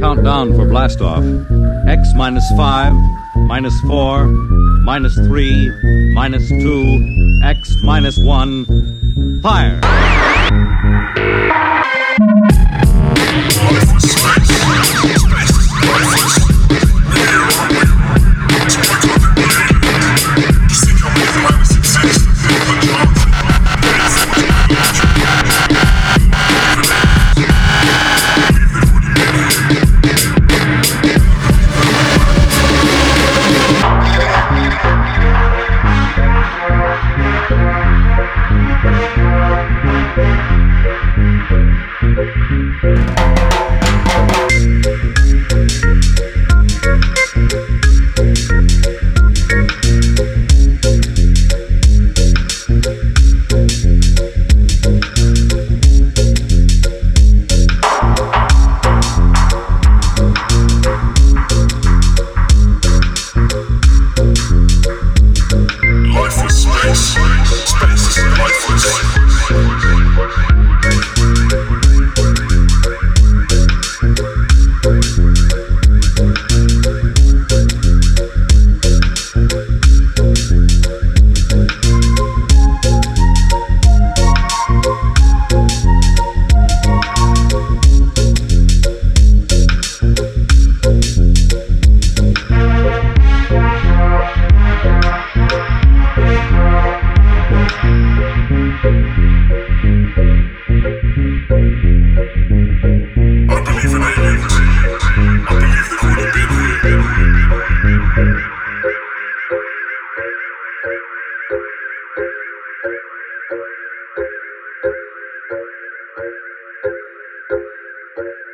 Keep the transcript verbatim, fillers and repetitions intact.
Countdown for blastoff. X minus five, minus four, minus three, minus two, X minus one, fire! Thank you.